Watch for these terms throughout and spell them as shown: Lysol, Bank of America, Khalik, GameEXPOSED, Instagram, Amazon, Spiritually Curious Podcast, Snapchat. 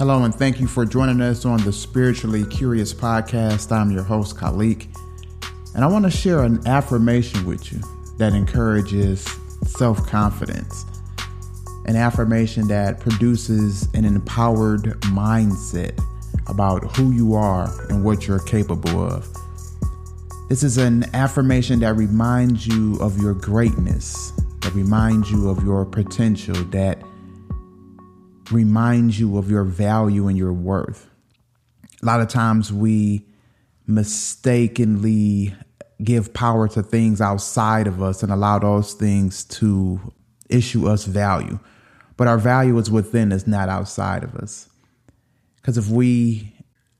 Hello, and thank you for joining us on the Spiritually Curious Podcast. I'm your host, Khalik, and I want to share an affirmation with you that encourages self-confidence, an affirmation that produces an empowered mindset about who you are and what you're capable of. This is an affirmation that reminds you of your greatness, that reminds you of your potential, that reminds you of your value and your worth. A lot of times we mistakenly give power to things outside of us and allow those things to issue us value. But our value is within us, not outside of us. Because if we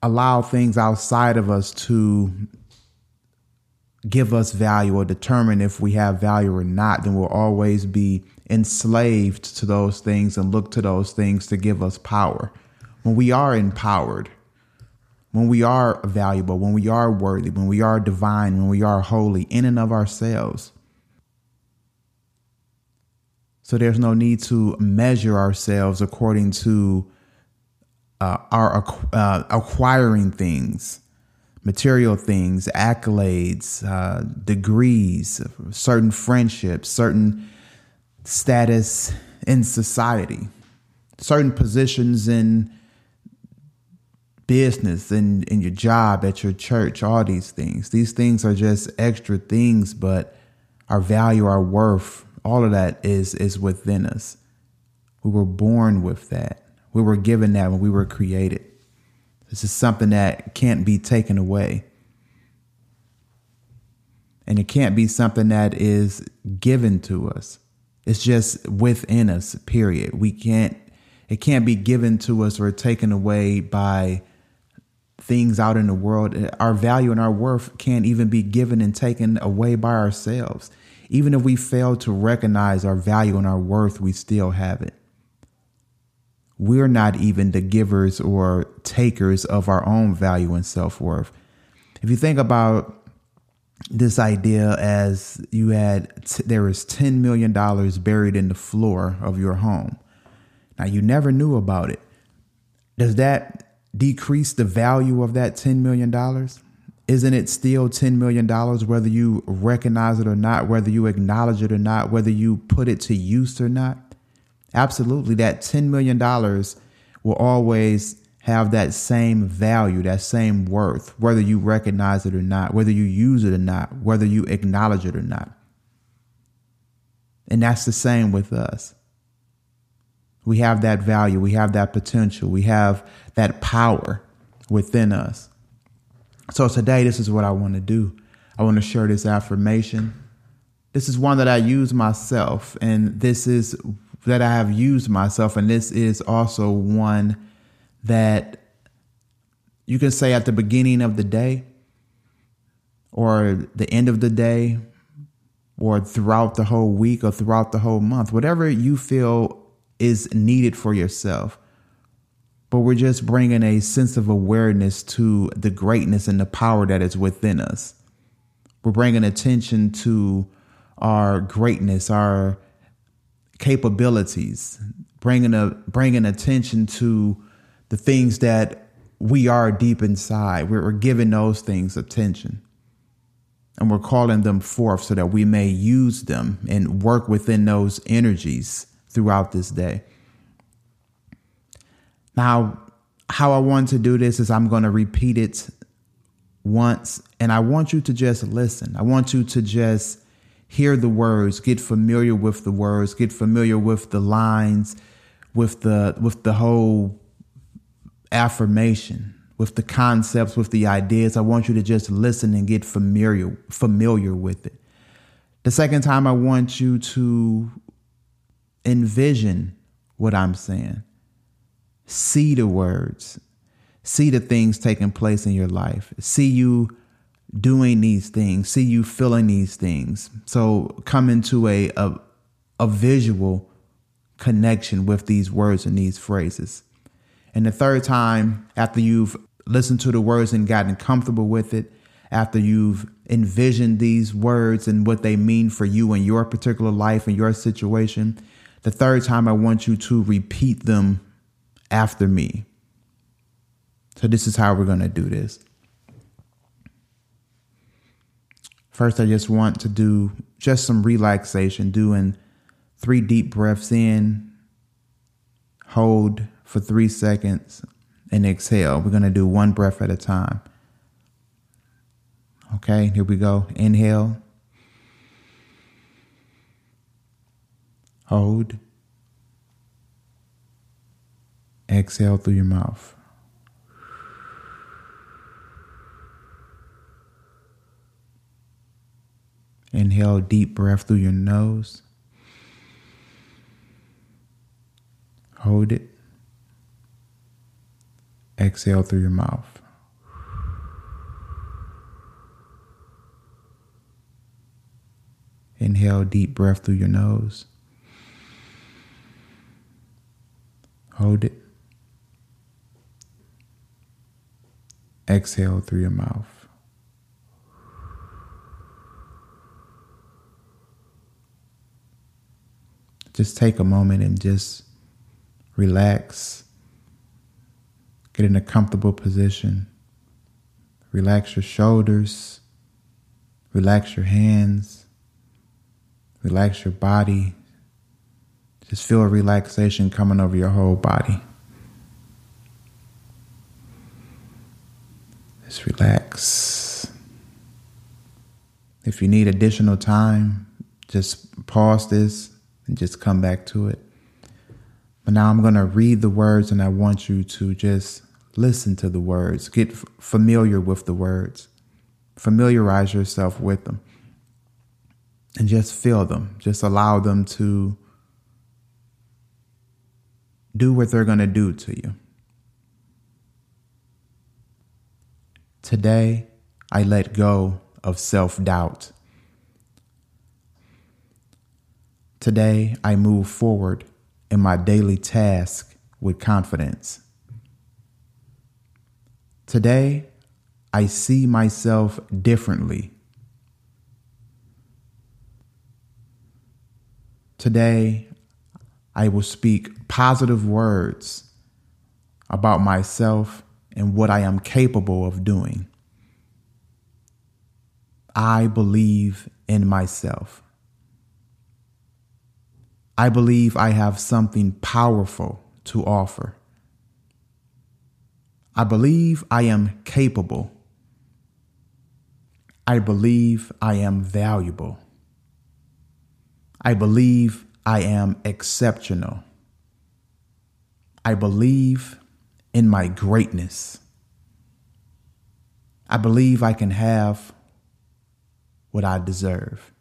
allow things outside of us to give us value or determine if we have value or not, then we'll always be enslaved to those things and look to those things to give us power. When we are empowered, when we are valuable, when we are worthy, when we are divine, when we are holy in and of ourselves. So there's no need to measure ourselves according to our acquiring things. Material things, accolades, degrees, certain friendships, certain status in society, certain positions in business, in your job, at your church, all these things. These things are just extra things, but our value, our worth, all of that is within us. We were born with that. We were given that when we were created. This is something that can't be taken away. And it can't be something that is given to us. It's just within us, period. It can't be given to us or taken away by things out in the world. Our value and our worth can't even be given and taken away by ourselves. Even if we fail to recognize our value and our worth, we still have it. We're not even the givers or takers of our own value and self-worth. If you think about this idea as there is $10 million buried in the floor of your home. Now, you never knew about it. Does that decrease the value of that $10 million? Isn't it still $10 million, whether you recognize it or not, whether you acknowledge it or not, whether you put it to use or not? Absolutely, that $10 million will always have that same value, that same worth, whether you recognize it or not, whether you use it or not, whether you acknowledge it or not. And that's the same with us. We have that value. We have that potential. We have that power within us. So today, this is what I want to do. I want to share this affirmation. This is one that I use myself, and this is also one that you can say at the beginning of the day or the end of the day or throughout the whole week or throughout the whole month, whatever you feel is needed for yourself. But we're just bringing a sense of awareness to the greatness and the power that is within us. We're bringing attention to our greatness, our capabilities, bringing attention to the things that we are deep inside. We're giving those things attention, and we're calling them forth so that we may use them and work within those energies throughout this day. Now, how I want to do this is I'm going to repeat it once, and I want you to just listen. I want you to just hear the words, get familiar with the words, get familiar with the lines, with the whole affirmation, with the concepts, with the ideas. I want you to just listen and get familiar with it. The second time, I want you to envision what I'm saying. See the words. See the things taking place in your life. See you doing these things, see you feeling these things. So come into a visual connection with these words and these phrases. And the third time, after you've listened to the words and gotten comfortable with it, after you've envisioned these words and what they mean for you in your particular life and your situation, the third time I want you to repeat them after me. So this is how we're going to do this. First, I just want to do just some relaxation, doing 3 deep breaths in, hold for 3 seconds, and exhale. We're going to do 1 breath at a time. Okay, here we go. Inhale. Hold. Exhale through your mouth. Inhale, deep breath through your nose. Hold it. Exhale through your mouth. Inhale, deep breath through your nose. Hold it. Exhale through your mouth. Just take a moment and just relax. Get in a comfortable position. Relax your shoulders. Relax your hands. Relax your body. Just feel a relaxation coming over your whole body. Just relax. If you need additional time, just pause this. And just come back to it. But now I'm going to read the words, and I want you to just listen to the words. Get familiar with the words. Familiarize yourself with them. And just feel them. Just allow them to do what they're going to do to you. Today, I let go of self-doubt. Today, I move forward in my daily task with confidence. Today, I see myself differently. Today, I will speak positive words about myself and what I am capable of doing. I believe in myself. I believe I have something powerful to offer. I believe I am capable. I believe I am valuable. I believe I am exceptional. I believe in my greatness. I believe I can have what I deserve.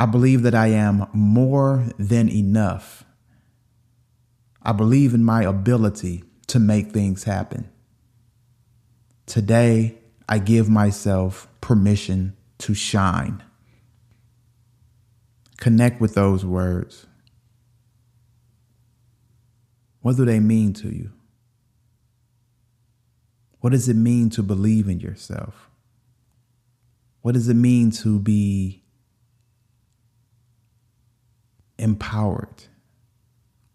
I believe that I am more than enough. I believe in my ability to make things happen. Today, I give myself permission to shine. Connect with those words. What do they mean to you? What does it mean to believe in yourself? What does it mean to be empowered?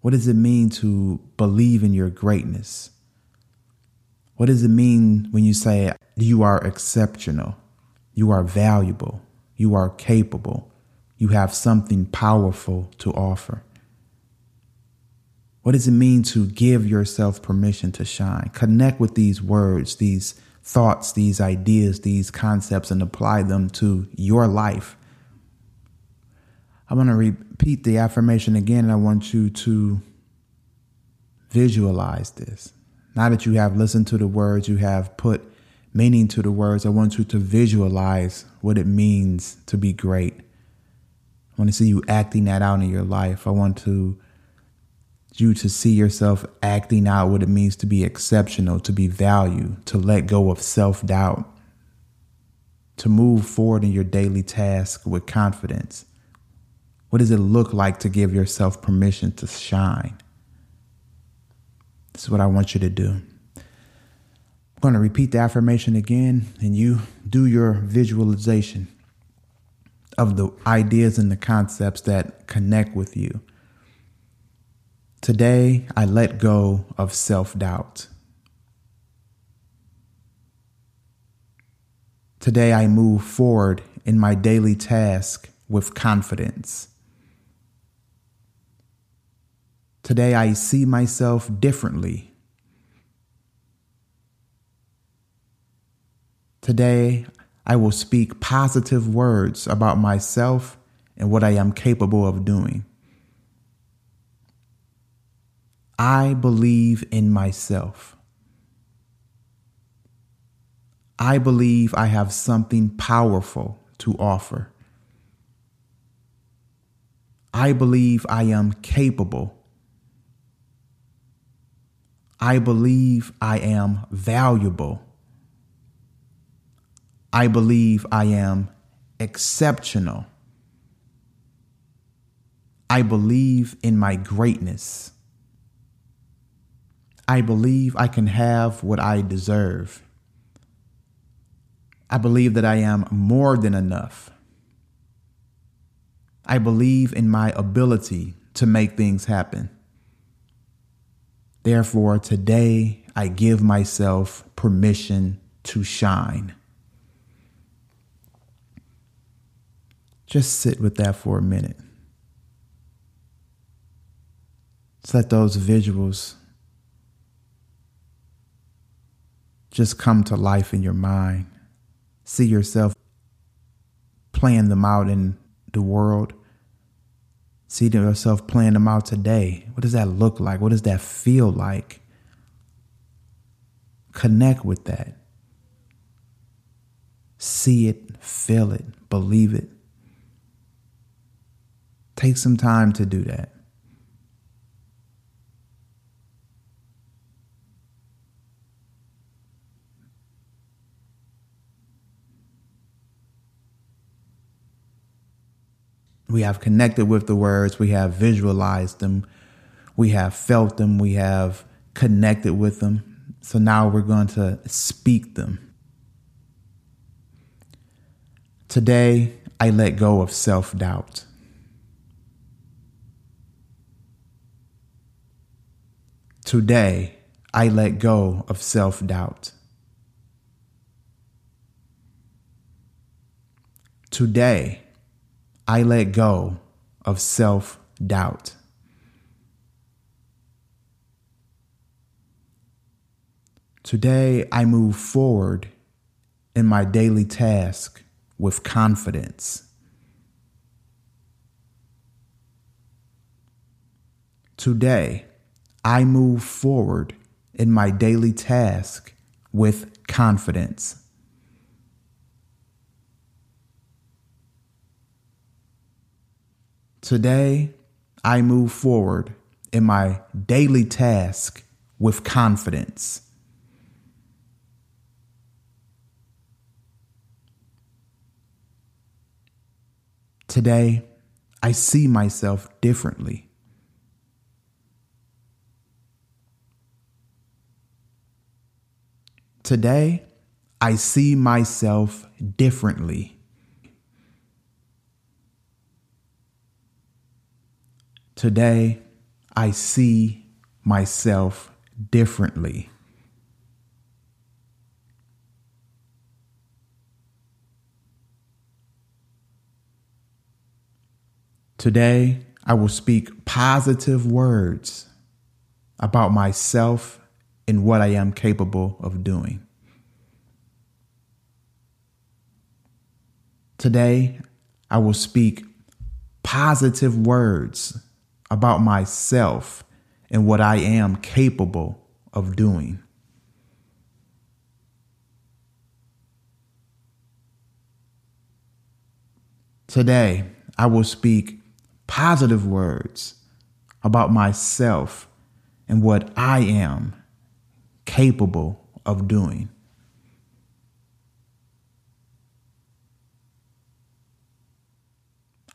What does it mean to believe in your greatness? What does it mean when you say you are exceptional? You are valuable. You are capable. You have something powerful to offer. What does it mean to give yourself permission to shine? Connect with these words, these thoughts, these ideas, these concepts, and apply them to your life. I'm going to repeat the affirmation again, and I want you to visualize this. Now that you have listened to the words, you have put meaning to the words, I want you to visualize what it means to be great. I want to see you acting that out in your life. I want you to see yourself acting out what it means to be exceptional, to be valued, to let go of self-doubt, to move forward in your daily task with confidence. What does it look like to give yourself permission to shine? This is what I want you to do. I'm going to repeat the affirmation again, and you do your visualization of the ideas and the concepts that connect with you. Today, I let go of self-doubt. Today I move forward in my daily task with confidence. Today I see myself differently. Today I will speak positive words about myself and what I am capable of doing. I believe in myself. I believe I have something powerful to offer. I believe I am capable. I believe I am valuable. I believe I am exceptional. I believe in my greatness. I believe I can have what I deserve. I believe that I am more than enough. I believe in my ability to make things happen. Therefore, today I give myself permission to shine. Just sit with that for a minute. Just let those visuals just come to life in your mind. See yourself playing them out in the world. See yourself playing them out today. What does that look like? What does that feel like? Connect with that. See it, feel it, believe it. Take some time to do that. We have connected with the words, we have visualized them, we have felt them, we have connected with them. So now we're going to speak them. Today, I let go of self-doubt. Today, I let go of self-doubt. Today, I let go of self-doubt. Today, I move forward in my daily task with confidence. Today, I move forward in my daily task with confidence. Today, I move forward in my daily task with confidence. Today, I see myself differently. Today, I see myself differently. Today, I see myself differently. Today, I will speak positive words about myself and what I am capable of doing. Today, I will speak positive words about myself and what I am capable of doing. Today, I will speak positive words about myself and what I am capable of doing.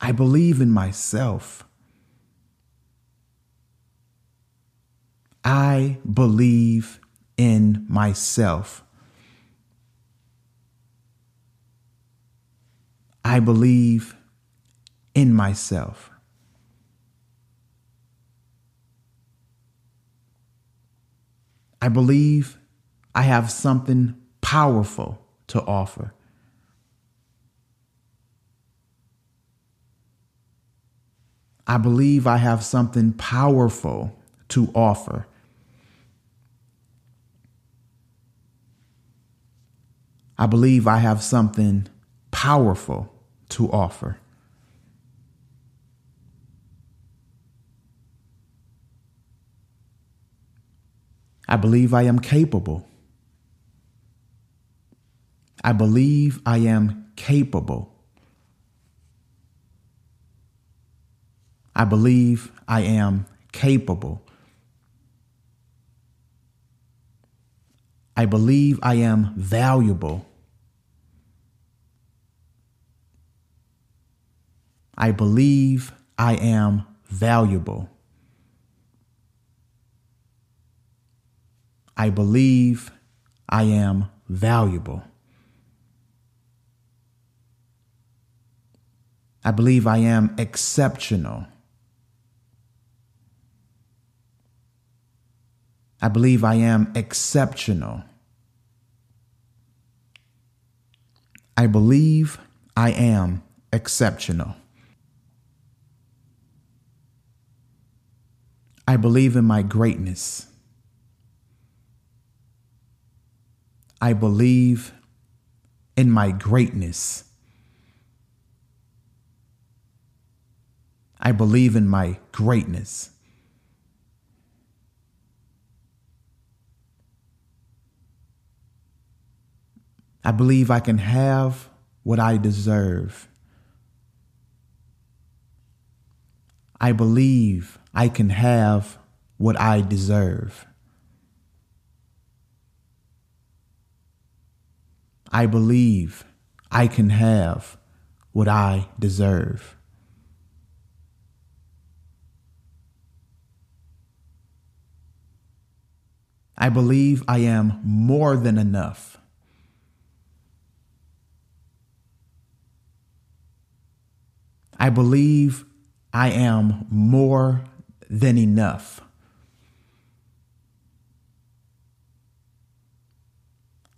I believe in myself. I believe in myself. I believe in myself. I believe I have something powerful to offer. I believe I have something powerful to offer. I believe I have something powerful to offer. I believe I am capable. I believe I am capable. I believe I am capable. I believe I am valuable. I believe I am valuable. I believe I am valuable. I believe I am exceptional. I believe I am exceptional. I believe I am exceptional. I believe in my greatness. I believe in my greatness. I believe in my greatness. I believe I can have what I deserve. I believe I can have what I deserve. I believe I can have what I deserve. I believe I am more than enough. I believe I am more than enough.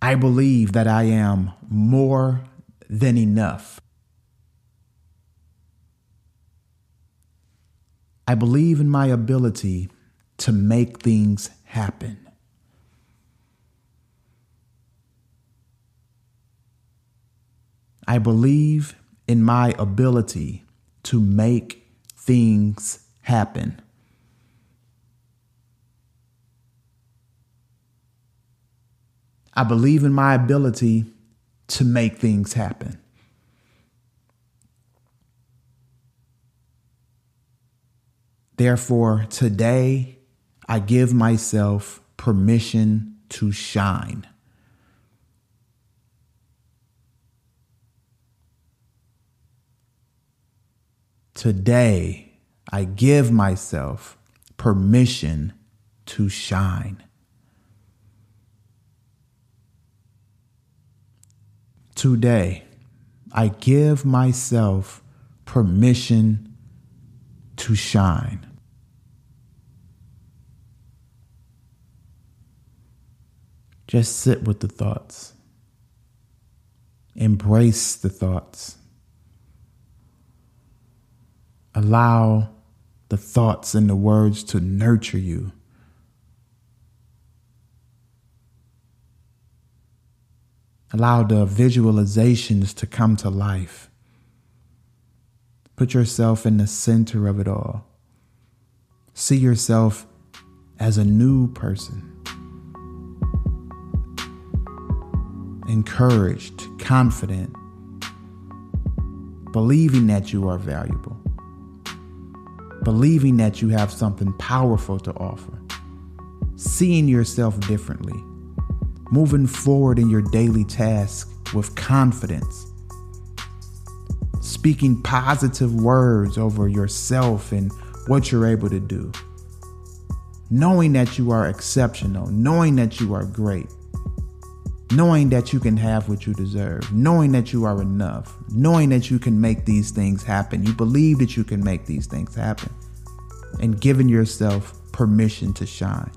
I believe that I am more than enough. I believe in my ability to make things happen. I believe in my ability to make things happen. I believe in my ability to make things happen. Therefore, today I give myself permission to shine. Today, I give myself permission to shine. Today, I give myself permission to shine. Just sit with the thoughts. Embrace the thoughts. Allow the thoughts and the words to nurture you. Allow the visualizations to come to life. Put yourself in the center of it all. See yourself as a new person. Encouraged, confident, believing that you are valuable. Believing that you have something powerful to offer, seeing yourself differently, moving forward in your daily task with confidence, speaking positive words over yourself and what you're able to do, knowing that you are exceptional, knowing that you are great, knowing that you can have what you deserve, knowing that you are enough, knowing that you can make these things happen. You believe that you can make these things happen, and giving yourself permission to shine.